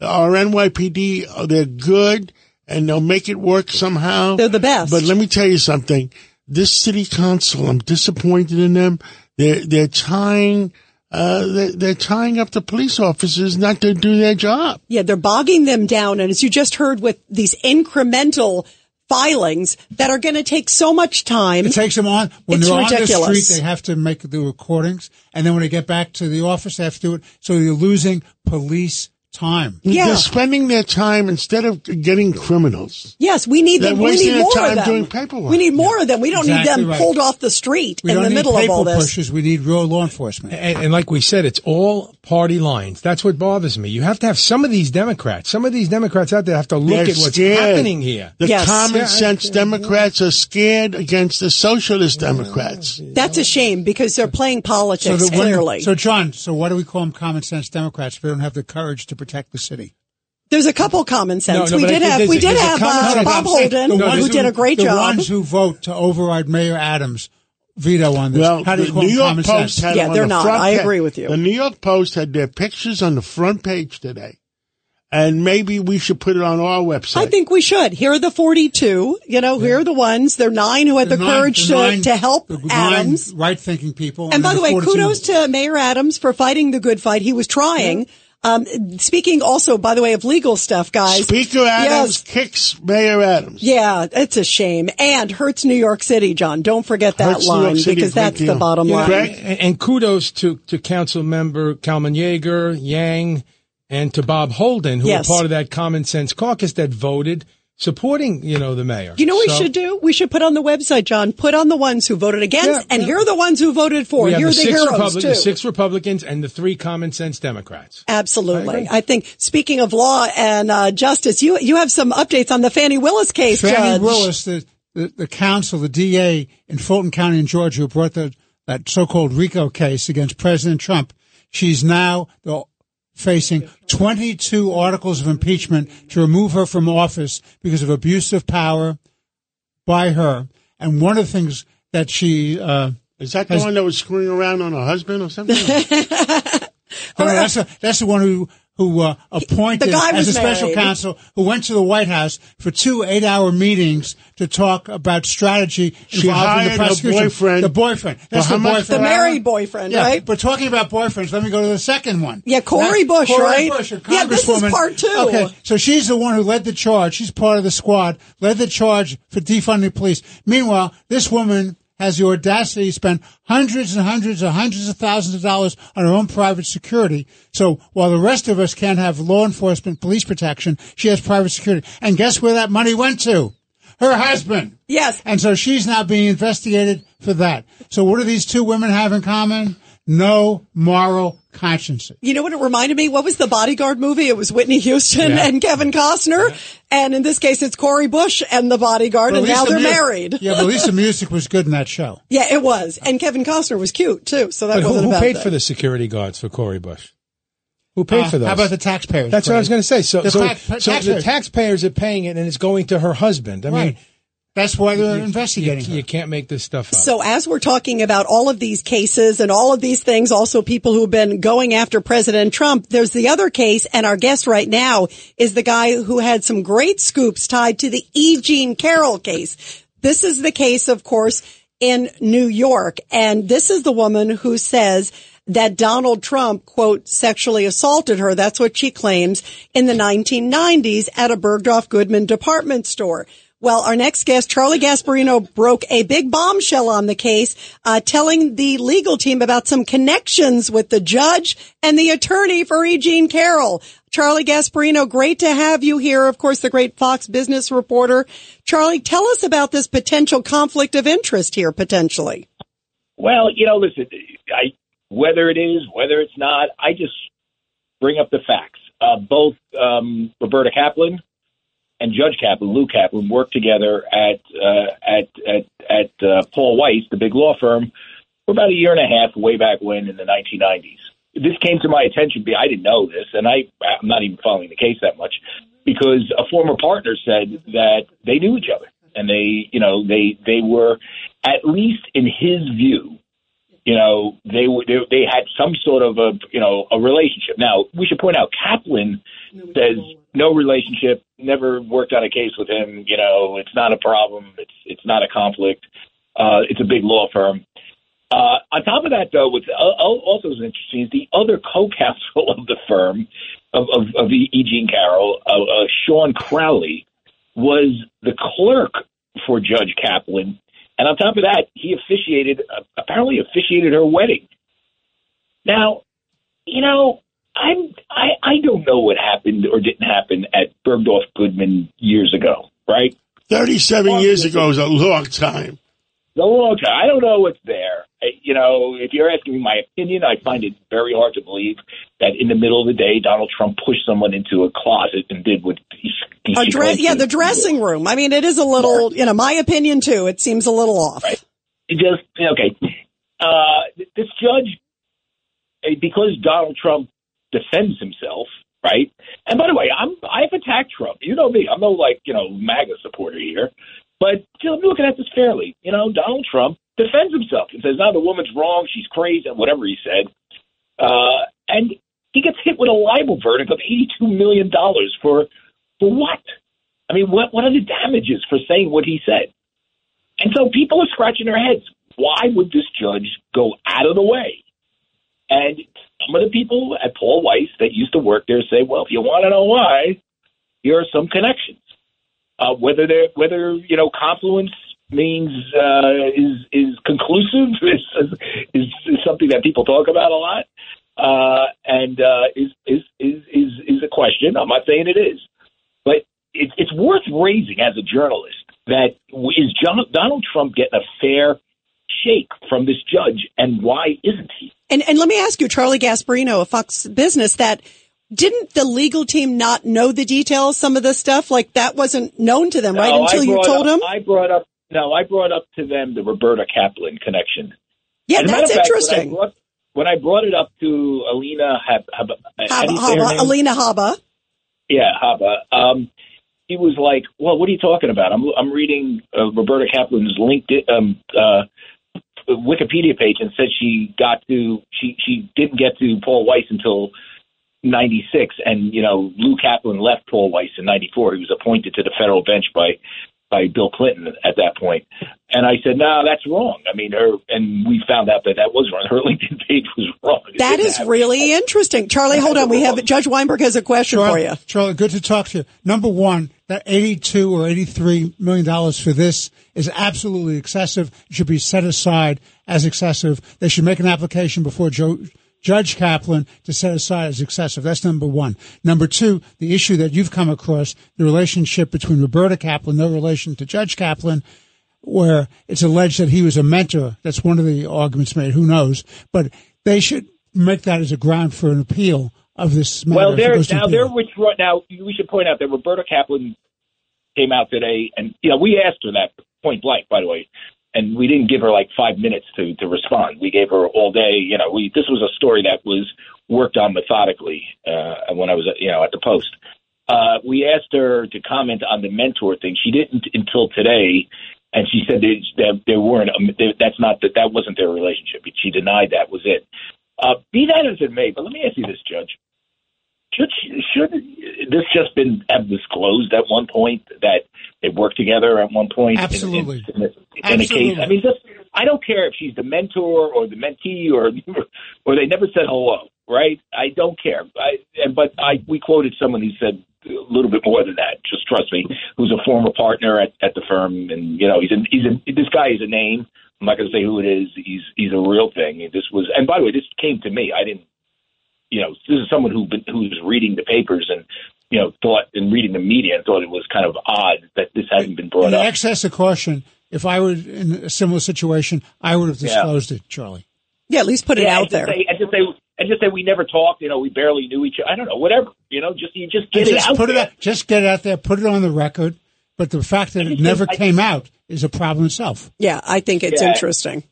our N Y P D, they're good, and they'll make it work somehow. They're the best. But let me tell you something. This city council, I'm disappointed in them. They're, they're tying... Uh, they're, they're tying up the police officers not to do their job. Yeah, they're bogging them down. And as you just heard with these incremental filings that are going to take so much time. It takes them on. When it's they're ridiculous. On the street, they have to make the recordings. And then when they get back to the office, they have to do it. So you're losing police time. Yeah. They're spending their time instead of getting criminals. Yes, we need them. We need more of them. Doing paperwork. We need more yeah. of them. We don't exactly need them right. pulled off the street we in the middle of all this. Pushers. We need real law enforcement. And, and like we said, it's all party lines. That's what bothers me. You have to have some of these Democrats. Some of these Democrats out there have to look They're at what's scared. happening here. The yes. common sense yeah, Democrats are scared against the socialist yeah. Democrats. That's a shame because they're playing politics. So, the, so John, so why do we call them common sense Democrats if they don't have the courage to protect the city? There's a couple common sense. No, no, we did have, we did have uh, Bob Holden, no, who did a great the job. The ones who vote to override Mayor Adams' veto on this. Well, how do you call New York common Post sense? Had yeah, they're the not. I agree page. with you. The New York Post had their pictures on the front page today. And maybe we should put it on our website. I think we should. Here are the forty-two. You know, yeah. here are the ones. There are nine who had the, the nine, courage the nine, to, to help the Adams. Right-thinking people. And, and by the, the way, kudos to Mayor Adams for fighting the good fight. He was trying. Yeah. Um, speaking also, by the way, of legal stuff, guys. Speaker Adams yes. kicks Mayor Adams. Yeah, it's a shame. And hurts New York City, John. Don't forget that hurts line, because that's the bottom yeah. line. Greg? And, and kudos to, to Council Member Kalman Yeager, Yang, and to Bob Holden, who yes. were part of that Common Sense Caucus that voted supporting, you know, the mayor. You know what so, we should do? We should put on the website, John, put on the ones who voted against, yeah, and yeah. here are the ones who voted for. Here are the, the heroes, Republic, too. The six Republicans and the three common sense Democrats. Absolutely. I, I think, speaking of law and uh, justice, you you have some updates on the Fannie Willis case, Fannie Judge. Fannie Willis, the, the, the counsel, the D A in Fulton County in Georgia who brought the, that so-called RICO case against President Trump, she's now the facing twenty-two articles of impeachment to remove her from office because of abuse of power by her. And one of the things that she uh, is that the has, one that was screwing around on her husband or something. no, that's, a, that's the one who who uh, appointed as a special married. counsel who went to the White House for two eight-hour meetings to talk about strategy she involving the prosecution. Boyfriend. The boyfriend. That's well, the boyfriend. The married boyfriend, yeah. right? But talking about boyfriends, let me go to the second one. Yeah, Cori Bush, Cori right? Bush, a congresswoman. Yeah, this is part two. Okay, so she's the one who led the charge. She's part of the squad, led the charge for defunding police. Meanwhile, this woman has the audacity to spend hundreds and hundreds and hundreds of thousands of dollars on her own private security. So while the rest of us can't have law enforcement, police protection, she has private security. And guess where that money went to? Her husband. Yes. And so she's now being investigated for that. So what do these two women have in common? No moral conscience. You know what it reminded me? What was the bodyguard movie? It was Whitney Houston yeah. and Kevin Costner. Yeah. And in this case, it's Cori Bush and the bodyguard, and now they're mu- married. Yeah, but at least the music was good in that show. Yeah, it was. And Kevin Costner was cute, too. So that but wasn't who, who about paid that. for the security guards for Cori Bush? Who paid uh, for those? How about the taxpayers? That's right? what I was going to say. So, the, so, tax- so taxpayers. the taxpayers are paying it, and it's going to her husband. I right. mean... That's why they're you, investigating. You, you can't make this stuff up. So as we're talking about all of these cases and all of these things, also people who've been going after President Trump, there's the other case, and our guest right now is the guy who had some great scoops tied to the E. Jean Carroll case. This is the case, of course, in New York, and this is the woman who says that Donald Trump, quote, sexually assaulted her, that's what she claims, in the nineteen nineties at a Bergdorf Goodman department store. Well, our next guest, Charlie Gasparino, broke a big bombshell on the case, uh, telling the legal team about some connections with the judge and the attorney for E. Jean Carroll. Charlie Gasparino, great to have you here. Of course, the great Fox Business reporter. Charlie, tell us about this potential conflict of interest here, potentially. Well, you know, listen, I, whether it is, whether it's not, I just bring up the facts. Uh, both um, Roberta Kaplan and Judge Kaplan, Lou Kaplan, worked together at uh, at at, at uh, Paul Weiss, the big law firm, for about a year and a half, way back when in the nineteen nineties. This came to my attention. I didn't know this, and I, I'm not even following the case that much, because a former partner said that they knew each other, and they, you know, they they were, at least in his view, you know, they were they, they had some sort of a, you know, a relationship. Now, we should point out, Kaplan says no relationship, never worked on a case with him. You know, it's not a problem. It's it's not a conflict. Uh, it's a big law firm. Uh, on top of that, though, what's also was interesting is the other co-counsel of the firm of, of, of E. Jean Carroll, uh, uh, Sean Crowley, was the clerk for Judge Kaplan. And on top of that, he officiated, uh, apparently officiated her wedding. Now, you know, I'm, I I don't know what happened or didn't happen at Bergdorf Goodman years ago, right? thirty-seven well, years ago is a long time. A long time. I don't know what's there. I, you know, if you're asking me my opinion, I find it very hard to believe that in the middle of the day, Donald Trump pushed someone into a closet and did what he, he a dre- Yeah, the dressing room. I mean, it is a little, you know, my opinion, too. It seems a little off. Right. It just, okay. Uh, this judge, because Donald Trump defends himself, right? And by the way, I'm, I've attacked Trump. You know me. I'm no, like, you know, MAGA supporter here. But still, I'm looking at this fairly. You know, Donald Trump defends himself and says, no, the woman's wrong, she's crazy, whatever he said. Uh, and he gets hit with a libel verdict of eighty-two million dollars for for what? I mean, what, what are the damages for saying what he said? And so people are scratching their heads. Why would this judge go out of the way? And some of the people at Paul Weiss that used to work there say, well, if you want to know why, here are some connections. Uh, whether they're, whether you know confluence means uh, is is conclusive is, is is something that people talk about a lot, uh, and uh, is, is is is is a question. I'm not saying it is, but it, it's worth raising as a journalist that is John, Donald Trump getting a fair shake from this judge, and why isn't he? And and let me ask you, Charlie Gasparino of Fox Business, that. Didn't the legal team not know the details, some of this stuff? Like, that wasn't known to them, right, no, until you told up, them? I brought up, no, I brought up to them the Roberta Kaplan connection. Yeah, as that's fact, interesting. When I, brought, when I brought it up to Alina Habba. Habba, Habba Alina Habba. Yeah, Habba. Um, he was like, well, what are you talking about? I'm, I'm reading uh, Roberta Kaplan's LinkedIn um, uh Wikipedia page, and said she got to, she, she didn't get to Paul Weiss until ninety-six, and you know Lou Kaplan left Paul Weiss in ninety-four. He was appointed to the federal bench by by Bill Clinton at that point. And I said, no, that's wrong. I mean, her, and we found out that that was wrong. Her LinkedIn page was wrong. It that is happen. really interesting. Charlie, hold on. We have Judge Weinberg has a question Charlie, for you. Charlie, good to talk to you. Number one, that eighty-two or eighty-three million dollars for this is absolutely excessive. It should be set aside as excessive. They should make an application before Joe. Judge Kaplan to set aside as excessive. That's number one. Number two, the issue that you've come across, the relationship between Roberta Kaplan, no relation to Judge Kaplan, where it's alleged that he was a mentor. That's one of the arguments made. Who knows? But they should make that as a ground for an appeal of this matter. Well, there, now, there which, now, we should point out that Roberta Kaplan came out today, and you know, we asked her that point blank, by the way. And we didn't give her like five minutes to, to respond. We gave her all day. You know, we, this was a story that was worked on methodically uh, when I was, you know, at the Post. Uh, we asked her to comment on the mentor thing. She didn't until today. And she said that there, there weren't um, – that's not that that wasn't their relationship. She denied that was it. Uh, be that as it may, but let me ask you this, Judge. Should, should this just been have disclosed at one point that they worked together at one point? Absolutely. In, in, in, in Absolutely. a case, I mean, just, I don't care if she's the mentor or the mentee or or they never said hello, right? I don't care. I, but I, we quoted someone who said a little bit more than that. Just trust me. Who's a former partner at, at the firm, and you know he's an, he's a, this guy is a name. I'm not going to say who it is. He's he's a real thing. This was, and by the way, this came to me. I didn't, you know, this is someone who who's reading the papers and you know thought and reading the media and thought it was kind of odd that this hadn't been brought in up. Excess of caution. If I were in a similar situation, I would have disclosed yeah. it, Charlie. Yeah, at least put it yeah, out and there. Say, and just say and just say we never talked. You know, we barely knew each other. I don't know, whatever. You know, just you just get it just out put there. It out, just get it out there. Put it on the record. But the fact that it never came out is a problem itself. Yeah, I think it's yeah. interesting.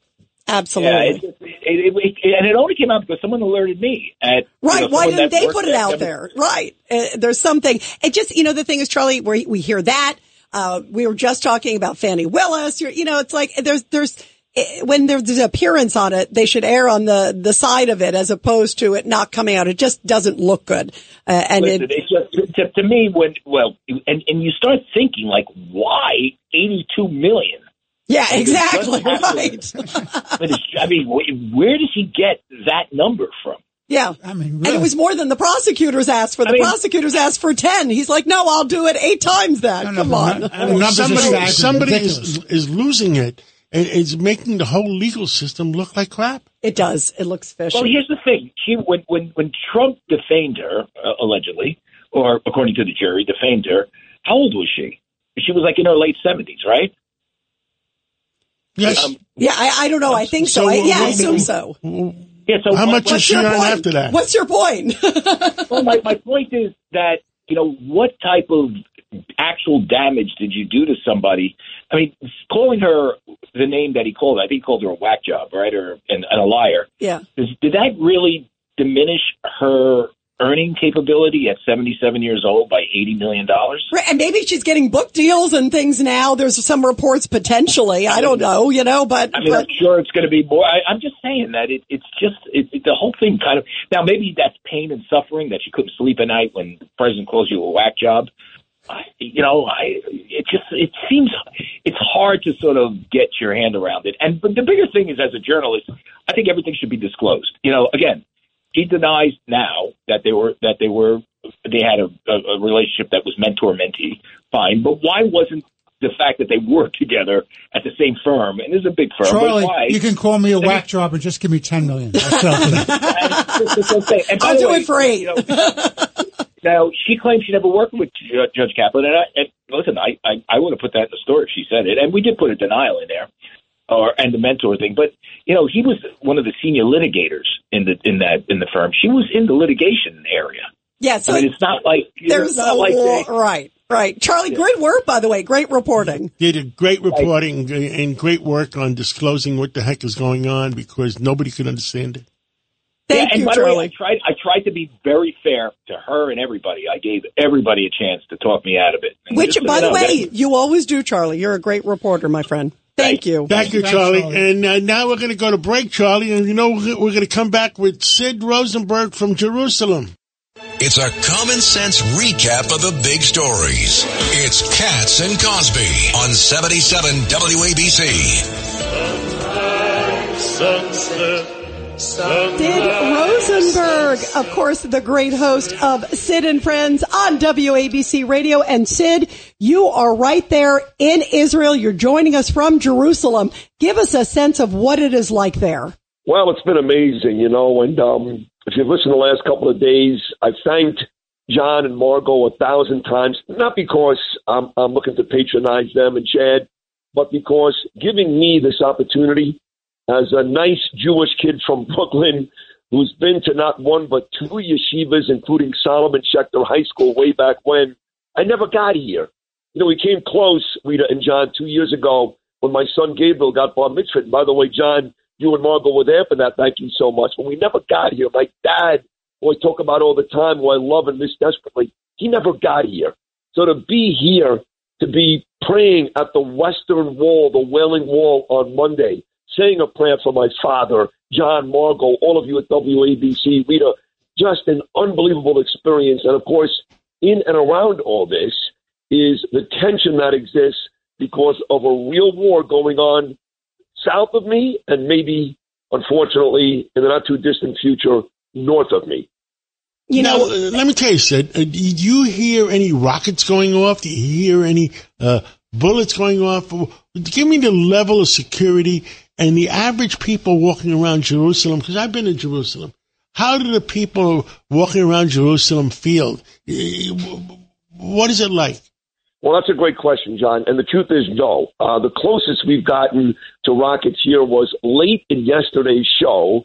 Absolutely. Yeah, it, it, it, it, and it only came out because someone alerted me. At, right. You know, Why didn't they put it out never, there? Right. Uh, there's something. It just, you know, the thing is, Charlie, where we hear that. Uh, we were just talking about Fannie Willis. You're, you know, it's like there's there's when there's an appearance on it, they should err on the, the side of it as opposed to it not coming out. It just doesn't look good. Uh, and Listen, it, it's just, to, to me, when well, and, and you start thinking like, why eighty-two million? Yeah, and exactly right. But it's, I mean, where does he get that number from? Yeah, I mean, really. And it was more than the prosecutors asked for. The I mean, prosecutors asked for ten. He's like, no, I'll do it eight times that. No, no, Come on, no, no, no, somebody, somebody is is losing it. It's making the whole legal system look like crap. It does. It looks fishy. Well, here's the thing. She, when, when, when Trump defamed her, uh, allegedly, or according to the jury, defamed her, how old was she? She was like in her late seventies, right? Yes. Um, yeah, I, I don't know. I think so. so I, yeah, I assume so. Yeah, so how much is she on after that? What's your point? Well, my, my point is that, you know, what type of actual damage did you do to somebody? I mean, calling her the name that he called, I think he called her a whack job, right, or and, and a liar. Yeah. Does, did that really diminish her earning capability at seventy-seven years old by eighty million dollars? Right, and maybe she's getting book deals and things now. There's some reports potentially. I don't know, you know, but... I mean, but, I'm sure it's going to be more. I, I'm just saying that it, it's just, it, it, the whole thing kind of... Now, maybe that's pain and suffering that she couldn't sleep at night when the president calls you a whack job. I, you know, I it just it seems it's hard to sort of get your hand around it. And but the bigger thing is, as a journalist, I think everything should be disclosed. You know, again, he denies now that they were that they were they had a, a relationship that was mentor mentee. Fine. But why wasn't the fact that they worked together at the same firm? And this is a big firm. Charlie, why, you can call me a whack job and just give me ten million dollars. I'll do it for eight. You know, now, she claims she never worked with Judge Kaplan, and, I, and listen, I, I, I would have put that in the story if she said it, and we did put a denial in there, or and the mentor thing. But you know, he was one of the senior litigators in the in that in the firm. She was in the litigation area. Yeah, so I mean, it's not like there's not like they, right, right. Charlie, yeah. Great work, by the way. Great reporting. You did great reporting and great work on disclosing what the heck is going on because nobody could understand it. Thank yeah, and you, by the way, I tried, I tried to be very fair to her and everybody. I gave everybody a chance to talk me out of it. Which, just, by the way, you always do, Charlie. You're a great reporter, my friend. Thank you. Thank you, Charlie. And uh, now we're going to go to break, Charlie. And, you know, we're going to come back with Sid Rosenberg from Jerusalem. It's a common sense recap of the big stories. It's Katz and Cosby on seventy-seven W A B C. Sunset. Sid Rosenberg, of course, the great host of Sid and Friends on W A B C Radio. And Sid, you are right there in Israel. You're joining us from Jerusalem. Give us a sense of what it is like there. Well, it's been amazing, you know, and um, if you've listened to the last couple of days, I've thanked John and Margot a thousand times, not because I'm, I'm looking to patronize them and Chad, but because giving me this opportunity as a nice Jewish kid from Brooklyn who's been to not one but two yeshivas, including Solomon Schechter High School way back when, I never got here. You know, we came close, Rita and John, two years ago when my son Gabriel got bar mitzvah. And by the way, John, you and Margot were there for that. Thank you so much. But we never got here. My dad, who I talk about all the time, who I love and miss desperately, he never got here. So to be here, to be praying at the Western Wall, the Wailing Wall on Monday, saying a prayer for my father, John, Margot, all of you at W A B C, Rita, just an unbelievable experience. And, of course, in and around all this is the tension that exists because of a real war going on south of me and maybe, unfortunately, in the not-too-distant future, north of me. You now, know, uh, let me tell you, Sid, uh, did you hear any rockets going off? Did you hear any uh, bullets going off? Give me the level of security and the average people walking around Jerusalem, because I've been in Jerusalem. How do the people walking around Jerusalem feel? What is it like? Well, that's a great question, John. And the truth is, no. Uh, the closest we've gotten to rockets here was late in yesterday's show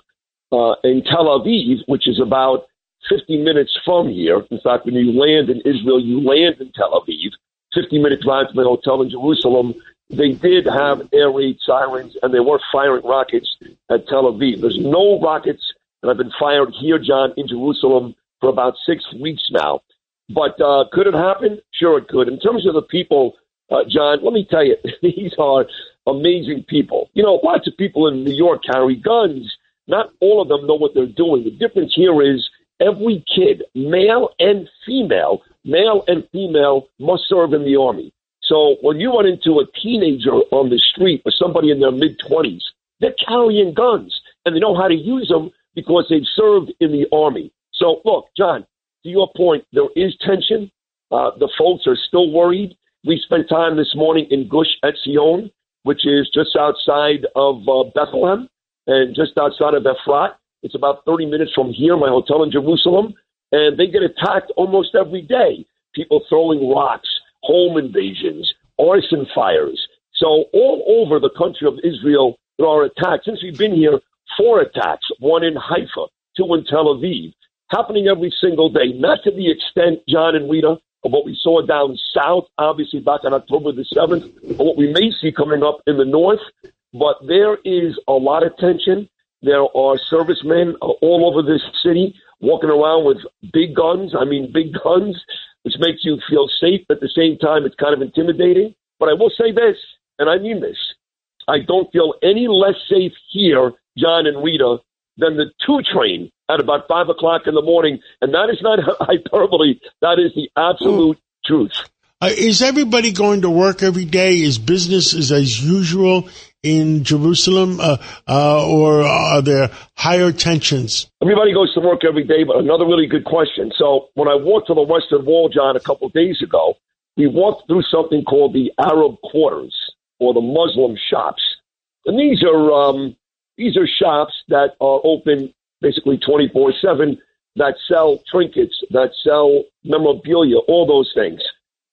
uh, in Tel Aviv, which is about fifty minutes from here. In fact, when you land in Israel, you land in Tel Aviv, fifty minute drive to my hotel in Jerusalem. They did have air raid sirens, and they were firing rockets at Tel Aviv. There's no rockets that have been fired here, John, in Jerusalem for about six weeks now. But uh, could it happen? Sure, it could. In terms of the people, uh, John, let me tell you, these are amazing people. You know, lots of people in New York carry guns. Not all of them know what they're doing. The difference here is every kid, male and female, male and female, must serve in the Army. So when you run into a teenager on the street or somebody in their mid-twenties, they're carrying guns, and they know how to use them because they've served in the Army. So, look, John, to your point, there is tension. Uh, the folks are still worried. We spent time this morning in Gush Etzion, which is just outside of uh, Bethlehem and just outside of Efrat. It's about thirty minutes from here, my hotel in Jerusalem. And they get attacked almost every day. People throwing rocks, home invasions, arson fires. So all over the country of Israel, there are attacks. Since we've been here, four attacks, one in Haifa, two in Tel Aviv, happening every single day. Not to the extent, John and Rita, of what we saw down south, obviously back on October the seventh, or what we may see coming up in the north. But there is a lot of tension. There are servicemen all over this city walking around with big guns. I mean, big guns, which makes you feel safe. But at the same time, it's kind of intimidating. But I will say this, and I mean this. I don't feel any less safe here, John and Rita, than the two train at about five o'clock in the morning. And that is not hyperbole. That is the absolute mm. truth. Uh, is everybody going to work every day? Is business is as usual in Jerusalem, uh, uh, or are there higher tensions? Everybody goes to work every day, but another really good question. So when I walked to the Western Wall, John, a couple of days ago, we walked through something called the Arab Quarters or the Muslim shops. And these are um, these are shops that are open basically twenty-four seven, that sell trinkets, that sell memorabilia, all those things.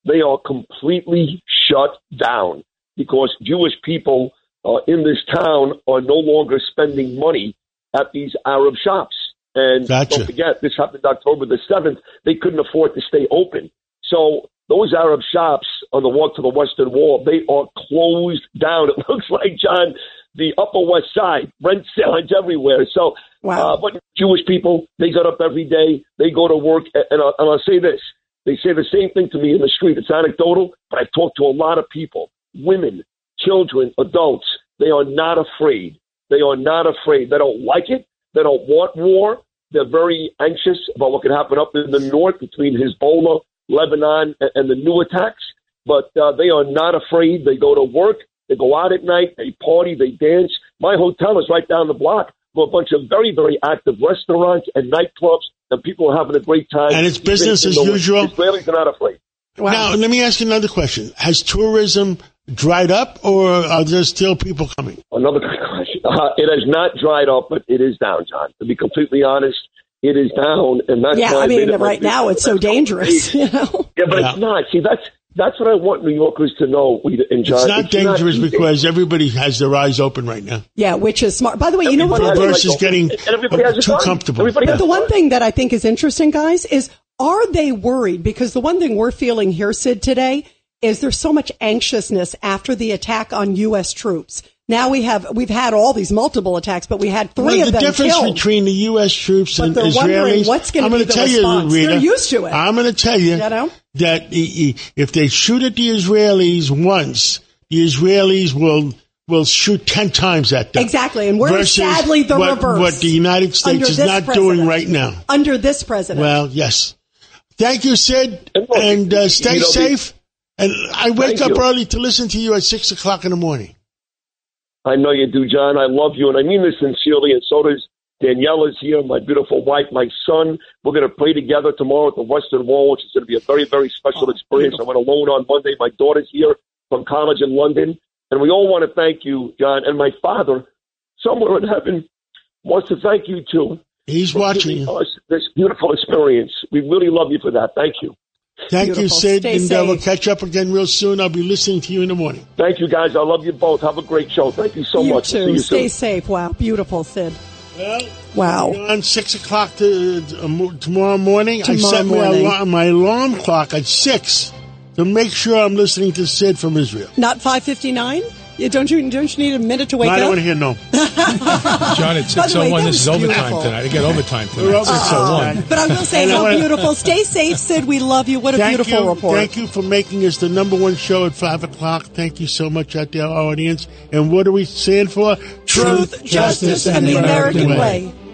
They are completely shut down because Jewish people uh, in this town are no longer spending money at these Arab shops. And gotcha. Don't forget, this happened October the seventh. They couldn't afford to stay open. So those Arab shops on the walk to the Western Wall, they are closed down. It looks like, John, the Upper West Side, rent signs everywhere. So, wow. uh, but Jewish people, they get up every day, they go to work, and I'll, and I'll say this, they say the same thing to me in the street. It's anecdotal, but I've talked to a lot of people, women, children, adults. They are not afraid. They are not afraid. They don't like it. They don't want war. They're very anxious about what could happen up in the north between Hezbollah, Lebanon, and the new attacks. But uh, they are not afraid. They go to work. They go out at night, they party, they dance. My hotel is right down the block for a bunch of very, very active restaurants and nightclubs, and people are having a great time. And it's business as usual. Israelis are not afraid. Wow. Now, let me ask you another question. Has tourism dried up, or are there still people coming? Another good question. Uh, it has not dried up, but it is down, John. To be completely honest, it is down. And that's yeah, I mean, right now it's so dangerous. You know? Yeah, but yeah. It's not. See, that's... That's what I want New Yorkers to know. And John, it's not it's dangerous not because everybody has their eyes open right now. Yeah, which is smart. By the way, everybody you know what? The verse is getting too comfortable. Everybody but the one thing that I think is interesting, guys, is are they worried? Because the one thing we're feeling here, Sid, today is there's so much anxiousness after the attack on U S troops. Now we have, we've had all these multiple attacks, but we had three well, of the them killed. The difference between the U S troops but and Israelis, wondering what's going to be the tell response. You, Rita, they're used to it. I'm going to tell you, you know? That if they shoot at the Israelis once, the Israelis will will shoot ten times at them. Exactly, and we're sadly the what, reverse. What the United States is not president. Doing right now. Under this president. Well, yes. Thank you, Sid, and uh, stay you know, safe. And I wake thank up you. Early to listen to you at six o'clock in the morning. I know you do, John. I love you, and I mean this sincerely, and so does Daniela's here, my beautiful wife, my son. We're going to pray together tomorrow at the Western Wall, which is going to be a very, very special oh, experience. Beautiful. I went alone on Monday. My daughter's here from college in London. And we all want to thank you, John. And my father, somewhere in heaven, wants to thank you, too. He's watching us this beautiful experience. We really love you for that. Thank you. Thank Beautiful. you, Sid, Stay and safe. We'll catch up again real soon. I'll be listening to you in the morning. Thank you, guys. I love you both. Have a great show. Thank you so you much. Too. We'll see you Stay soon. safe. Wow. Beautiful, Sid. Well, wow. On six o'clock to, uh, tomorrow morning, tomorrow I set morning. My, alarm, my alarm clock at six to make sure I'm listening to Sid from Israel. Not five fifty-nine? Don't you don't you need a minute to wake no, up? I don't want to hear no. John, it's six oh one. This is beautiful. overtime tonight. I get overtime tonight. six oh one. But I will say, how wanna... beautiful. Stay safe, Sid. We love you. What a thank beautiful you. report. Thank you for making us the number one show at five o'clock. Thank you so much out there, our audience. And what do we stand for? Truth, Truth justice, justice, and the American way. way.